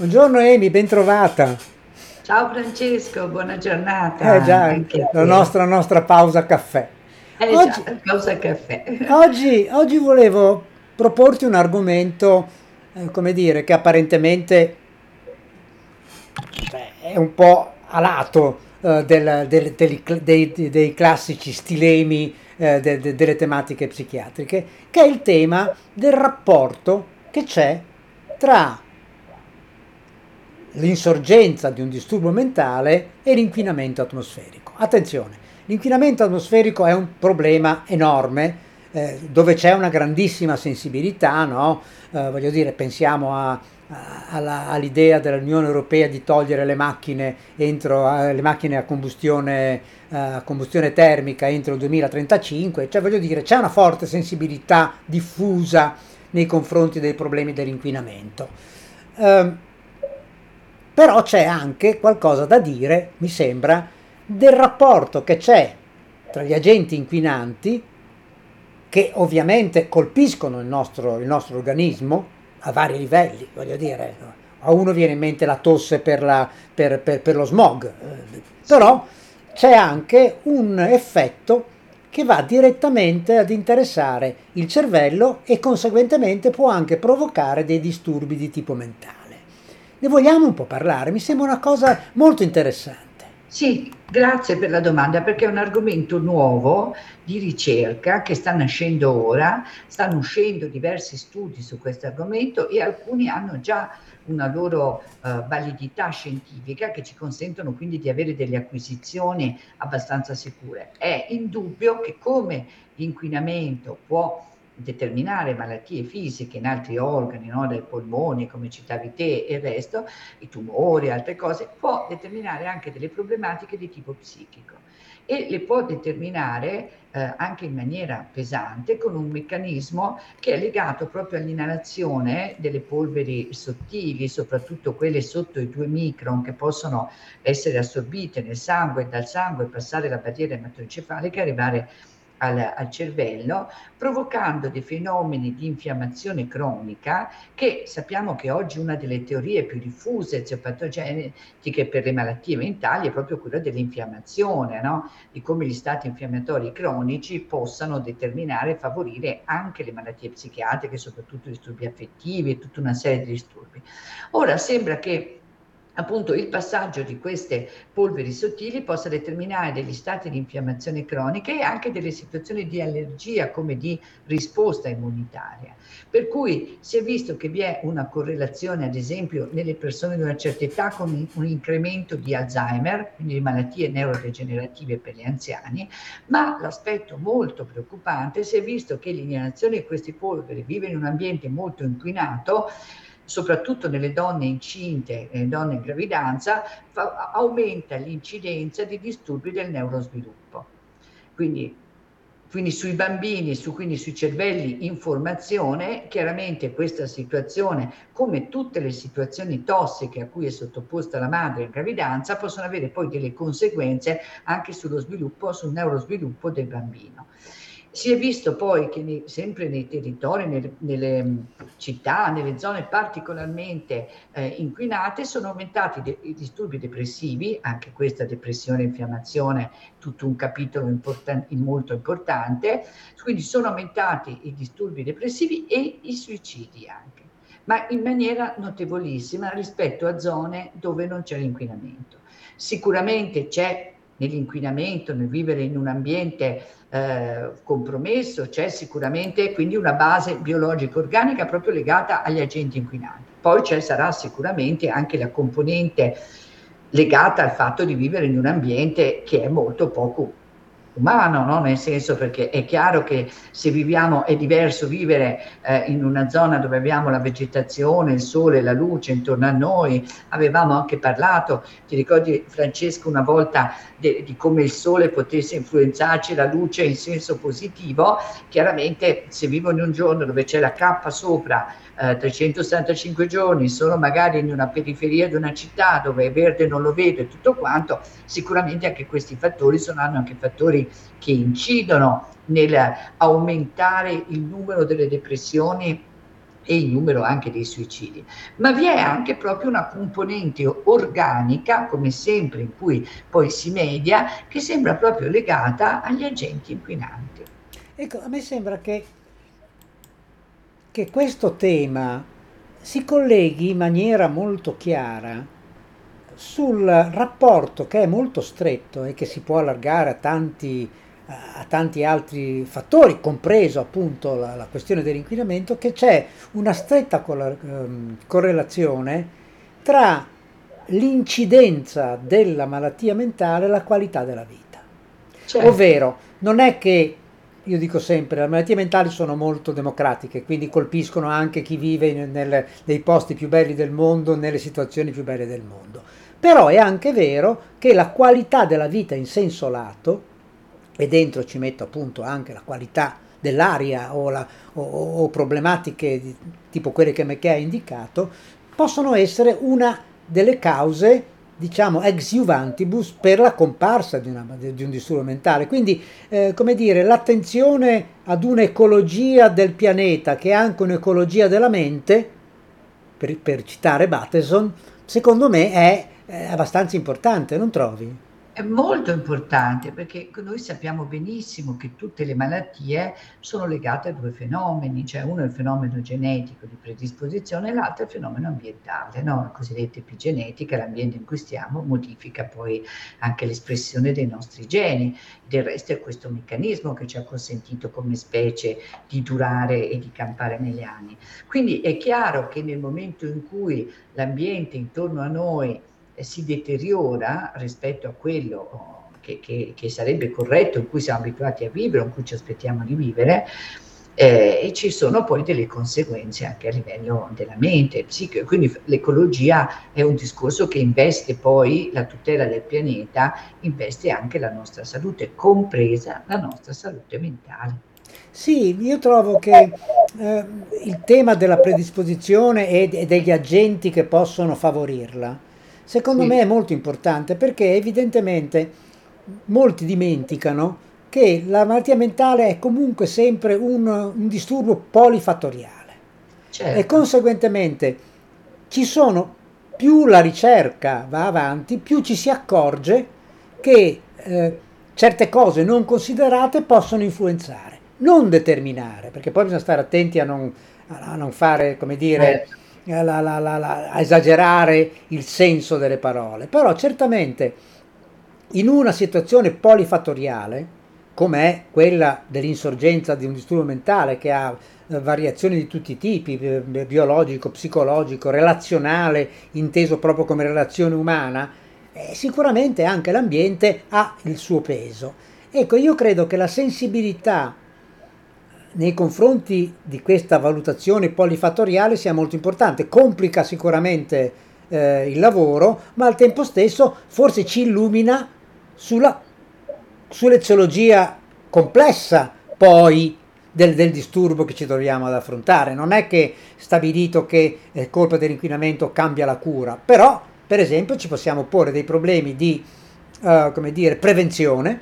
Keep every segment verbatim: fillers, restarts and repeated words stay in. Buongiorno Emi, bentrovata. Ciao Francesco, buona giornata. Eh già, anche la nostra, nostra pausa caffè. Eh oggi, già, pausa caffè. Oggi, oggi volevo proporti un argomento, eh, come dire, che apparentemente beh, è un po' a lato eh, del, del, del, dei, dei classici stilemi eh, de, de, delle tematiche psichiatriche, che è il tema del rapporto che c'è tra l'insorgenza di un disturbo mentale e l'inquinamento atmosferico. Attenzione, l'inquinamento atmosferico è un problema enorme eh, dove c'è una grandissima sensibilità, no? Eh, voglio dire, pensiamo a, a, alla, all'idea dell'Unione Europea di togliere le macchine entro eh, le macchine a combustione, eh, combustione termica entro il duemilatrentacinque, cioè voglio dire, c'è una forte sensibilità diffusa nei confronti dei problemi dell'inquinamento. Eh, Però c'è anche qualcosa da dire, mi sembra, del rapporto che c'è tra gli agenti inquinanti, che ovviamente colpiscono il nostro, il nostro organismo a vari livelli. Voglio dire, a uno viene in mente la tosse per, la, per, per, per lo smog, però c'è anche un effetto che va direttamente ad interessare il cervello e conseguentemente può anche provocare dei disturbi di tipo mentale. Ne vogliamo un po' parlare? Mi sembra una cosa molto interessante. Sì, grazie per la domanda, perché è un argomento nuovo di ricerca che sta nascendo ora, stanno uscendo diversi studi su questo argomento e alcuni hanno già una loro eh, validità scientifica che ci consentono quindi di avere delle acquisizioni abbastanza sicure. È indubbio che come l'inquinamento può determinare malattie fisiche in altri organi, no? Dai polmoni, come citavi te, e il resto, i tumori, altre cose, può determinare anche delle problematiche di tipo psichico e le può determinare eh, anche in maniera pesante con un meccanismo che è legato proprio all'inalazione delle polveri sottili, soprattutto quelle sotto i due micron, che possono essere assorbite nel sangue e dal sangue passare la barriera ematoencefalica e arrivare Al, al cervello, provocando dei fenomeni di infiammazione cronica che sappiamo che oggi una delle teorie più diffuse patogenetiche per le malattie mentali è proprio quella dell'infiammazione, no? Di come gli stati infiammatori cronici possano determinare e favorire anche le malattie psichiatriche, soprattutto disturbi affettivi e tutta una serie di disturbi. Ora sembra che appunto il passaggio di queste polveri sottili possa determinare degli stati di infiammazione cronica e anche delle situazioni di allergia come di risposta immunitaria. Per cui si è visto che vi è una correlazione, ad esempio, nelle persone di una certa età con un incremento di Alzheimer, quindi malattie neurodegenerative per gli anziani, ma l'aspetto molto preoccupante si è visto che l'inalazione di queste polveri vive in un ambiente molto inquinato, soprattutto nelle donne incinte, nelle donne in gravidanza, fa, aumenta l'incidenza di disturbi del neurosviluppo. Quindi quindi sui bambini, su, quindi sui cervelli in formazione. Chiaramente questa situazione, come tutte le situazioni tossiche a cui è sottoposta la madre in gravidanza, possono avere poi delle conseguenze anche sullo sviluppo, sul neurosviluppo del bambino. Si è visto poi che nei, sempre nei territori, nel, nelle città, nelle zone particolarmente eh, inquinate, sono aumentati de- i disturbi depressivi, anche questa depressione, infiammazione, tutto un capitolo importan- molto importante, quindi sono aumentati i disturbi depressivi e i suicidi anche, ma in maniera notevolissima rispetto a zone dove non c'è l'inquinamento. Sicuramente c'è nell'inquinamento, nel vivere in un ambiente eh, compromesso, c'è sicuramente quindi una base biologica organica proprio legata agli agenti inquinanti. Poi c'è sarà sicuramente anche la componente legata al fatto di vivere in un ambiente che è molto poco umano, no? Nel senso, perché è chiaro che se viviamo, è diverso vivere eh, in una zona dove abbiamo la vegetazione, il sole, la luce intorno a noi. Avevamo anche parlato, ti ricordi Francesco, una volta de, di come il sole potesse influenzarci, la luce in senso positivo. Chiaramente se vivo in un giorno dove c'è la cappa sopra eh, trecentosessantacinque giorni, sono magari in una periferia di una città dove è verde non lo vedo e tutto quanto, sicuramente anche questi fattori sono anche fattori che incidono nell'aumentare il numero delle depressioni e il numero anche dei suicidi. Ma vi è anche proprio una componente organica, come sempre, in cui poi si media, che sembra proprio legata agli agenti inquinanti. Ecco, a me sembra che, che questo tema si colleghi in maniera molto chiara sul rapporto, che è molto stretto e che si può allargare a tanti, a tanti altri fattori, compreso appunto la, la questione dell'inquinamento, che c'è una stretta correlazione tra l'incidenza della malattia mentale e la qualità della vita. Certo. Ovvero, non è che, io dico sempre, le malattie mentali sono molto democratiche, quindi colpiscono anche chi vive nel, nei posti più belli del mondo, nelle situazioni più belle del mondo. Però è anche vero che la qualità della vita in senso lato, e dentro ci metto appunto anche la qualità dell'aria o, la, o, o problematiche di, tipo quelle che M K ha indicato, possono essere una delle cause, diciamo, ex iuvantibus per la comparsa di, una, di un disturbo mentale. Quindi, eh, come dire, l'attenzione ad un'ecologia del pianeta, che è anche un'ecologia della mente, per, per citare Bateson, secondo me è eh, abbastanza importante, non trovi? È molto importante, perché noi sappiamo benissimo che tutte le malattie sono legate a due fenomeni, cioè uno è il fenomeno genetico di predisposizione e l'altro è il fenomeno ambientale, no? La cosiddetta epigenetica, l'ambiente in cui stiamo modifica poi anche l'espressione dei nostri geni. Del resto è questo meccanismo che ci ha consentito come specie di durare e di campare negli anni. Quindi è chiaro che nel momento in cui l'ambiente intorno a noi si deteriora rispetto a quello che, che, che sarebbe corretto, in cui siamo abituati a vivere, in cui ci aspettiamo di vivere, eh, e ci sono poi delle conseguenze anche a livello della mente, psichica. Quindi l'ecologia è un discorso che investe poi la tutela del pianeta, investe anche la nostra salute, compresa la nostra salute mentale. Sì, io trovo che eh, il tema della predisposizione e, e degli agenti che possono favorirla, secondo me è molto importante, perché evidentemente molti dimenticano che la malattia mentale è comunque sempre un, un disturbo polifattoriale. Certo. E conseguentemente ci sono, più la ricerca va avanti, più ci si accorge che eh, certe cose non considerate possono influenzare, non determinare, perché poi bisogna stare attenti a non, a non fare, come dire... Eh. La, la, la, la, a esagerare il senso delle parole, però certamente in una situazione polifattoriale come è quella dell'insorgenza di un disturbo mentale, che ha eh, variazioni di tutti i tipi, eh, biologico, psicologico, relazionale, inteso proprio come relazione umana, eh, sicuramente anche l'ambiente ha il suo peso. Ecco, io credo che la sensibilità nei confronti di questa valutazione polifattoriale sia molto importante, complica sicuramente eh, il lavoro, ma al tempo stesso forse ci illumina sulla sull'eziologia complessa poi del, del disturbo che ci troviamo ad affrontare. Non è che stabilito che eh, colpa dell'inquinamento cambia la cura, però per esempio ci possiamo porre dei problemi di uh, come dire prevenzione.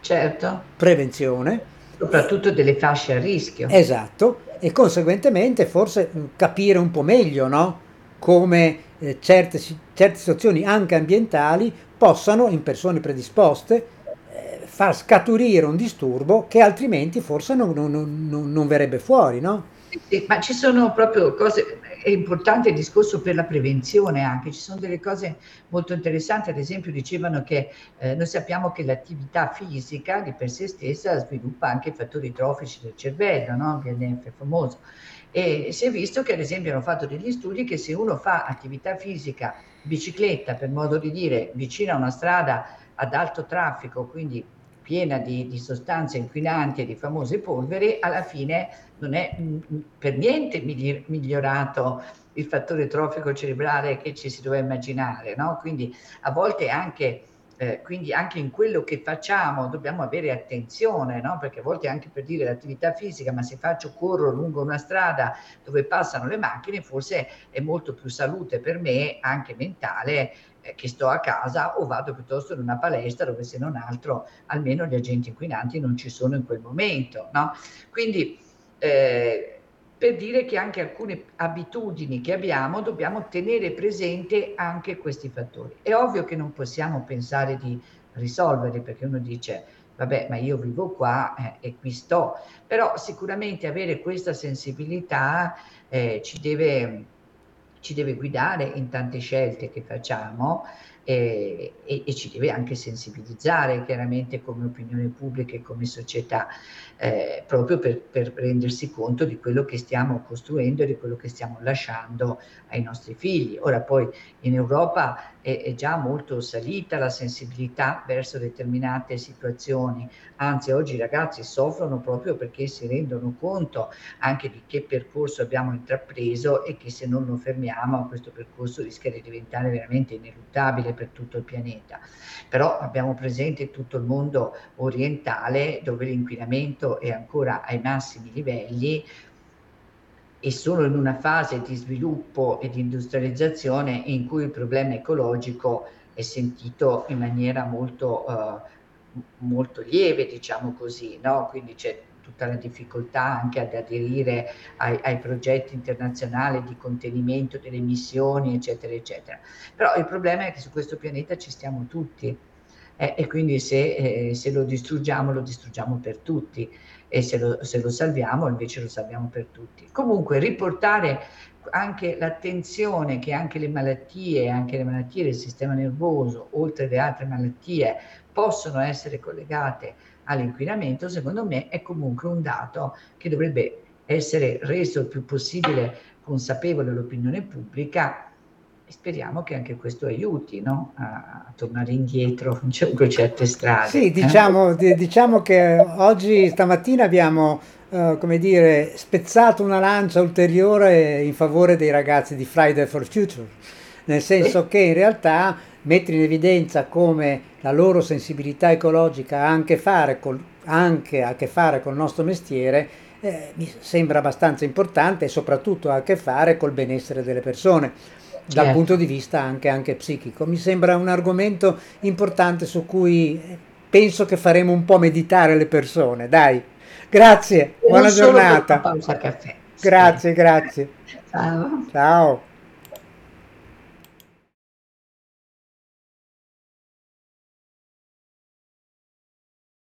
Certo. Prevenzione. Soprattutto delle fasce a rischio. Esatto, e conseguentemente forse capire un po' meglio, no? Come eh, certe, certe situazioni anche ambientali possano in persone predisposte eh, far scaturire un disturbo che altrimenti forse non, non, non, non verrebbe fuori, no? Sì, ma ci sono proprio cose, è importante il discorso per la prevenzione anche, ci sono delle cose molto interessanti, ad esempio dicevano che eh, noi sappiamo che l'attività fisica di per sé stessa sviluppa anche i fattori trofici del cervello, no? B N F è famoso, e si è visto che ad esempio hanno fatto degli studi che se uno fa attività fisica, bicicletta per modo di dire, vicino a una strada ad alto traffico, quindi piena di, di sostanze inquinanti e di famose polveri, alla fine non è mh, per niente migliorato il fattore trofico cerebrale che ci si doveva immaginare, no? Quindi a volte anche, eh, quindi anche in quello che facciamo dobbiamo avere attenzione, no? Perché a volte anche per dire l'attività fisica, ma se faccio corro lungo una strada dove passano le macchine, forse è molto più salute per me, anche mentale, che sto a casa o vado piuttosto in una palestra dove se non altro almeno gli agenti inquinanti non ci sono in quel momento, no? Quindi eh, per dire che anche alcune abitudini che abbiamo dobbiamo tenere presente anche questi fattori. È ovvio che non possiamo pensare di risolverli, perché uno dice vabbè ma io vivo qua eh, e qui sto, però sicuramente avere questa sensibilità eh, ci deve... ci deve guidare in tante scelte che facciamo eh, e, e ci deve anche sensibilizzare chiaramente come opinione pubblica e come società, eh, proprio per, per rendersi conto di quello che stiamo costruendo e di quello che stiamo lasciando ai nostri figli. Ora poi in Europa è, è già molto salita la sensibilità verso determinate situazioni, anzi oggi i ragazzi soffrono proprio perché si rendono conto anche di che percorso abbiamo intrapreso e che se non lo fermiamo questo percorso rischia di diventare veramente ineluttabile per tutto il pianeta. Però abbiamo presente tutto il mondo orientale dove l'inquinamento è ancora ai massimi livelli e sono in una fase di sviluppo e di industrializzazione in cui il problema ecologico è sentito in maniera molto, eh, molto lieve, diciamo così, no? Quindi c'è tutta la difficoltà anche ad aderire ai, ai progetti internazionali di contenimento delle emissioni, eccetera, eccetera. Però il problema è che su questo pianeta ci stiamo tutti eh, e quindi se, eh, se lo distruggiamo, lo distruggiamo per tutti e se lo, se lo salviamo, invece lo salviamo per tutti. Comunque riportare anche l'attenzione che anche le malattie, anche le malattie del sistema nervoso, oltre alle altre malattie, possono essere collegate all'inquinamento, secondo me è comunque un dato che dovrebbe essere reso il più possibile consapevole all'opinione pubblica e speriamo che anche questo aiuti, no? a, a tornare indietro lungo certe strade. Sì, diciamo, eh? d- diciamo che oggi, stamattina abbiamo eh, come dire, spezzato una lancia ulteriore in favore dei ragazzi di Friday for Future, nel senso che in realtà mettere in evidenza come la loro sensibilità ecologica ha anche, fare col, anche a che fare col nostro mestiere eh, mi sembra abbastanza importante e soprattutto ha a che fare col benessere delle persone, certo, dal punto di vista anche, anche psichico. Mi sembra un argomento importante su cui penso che faremo un po' meditare le persone. Dai, grazie, buona giornata. Grazie, grazie. Ciao. Ciao.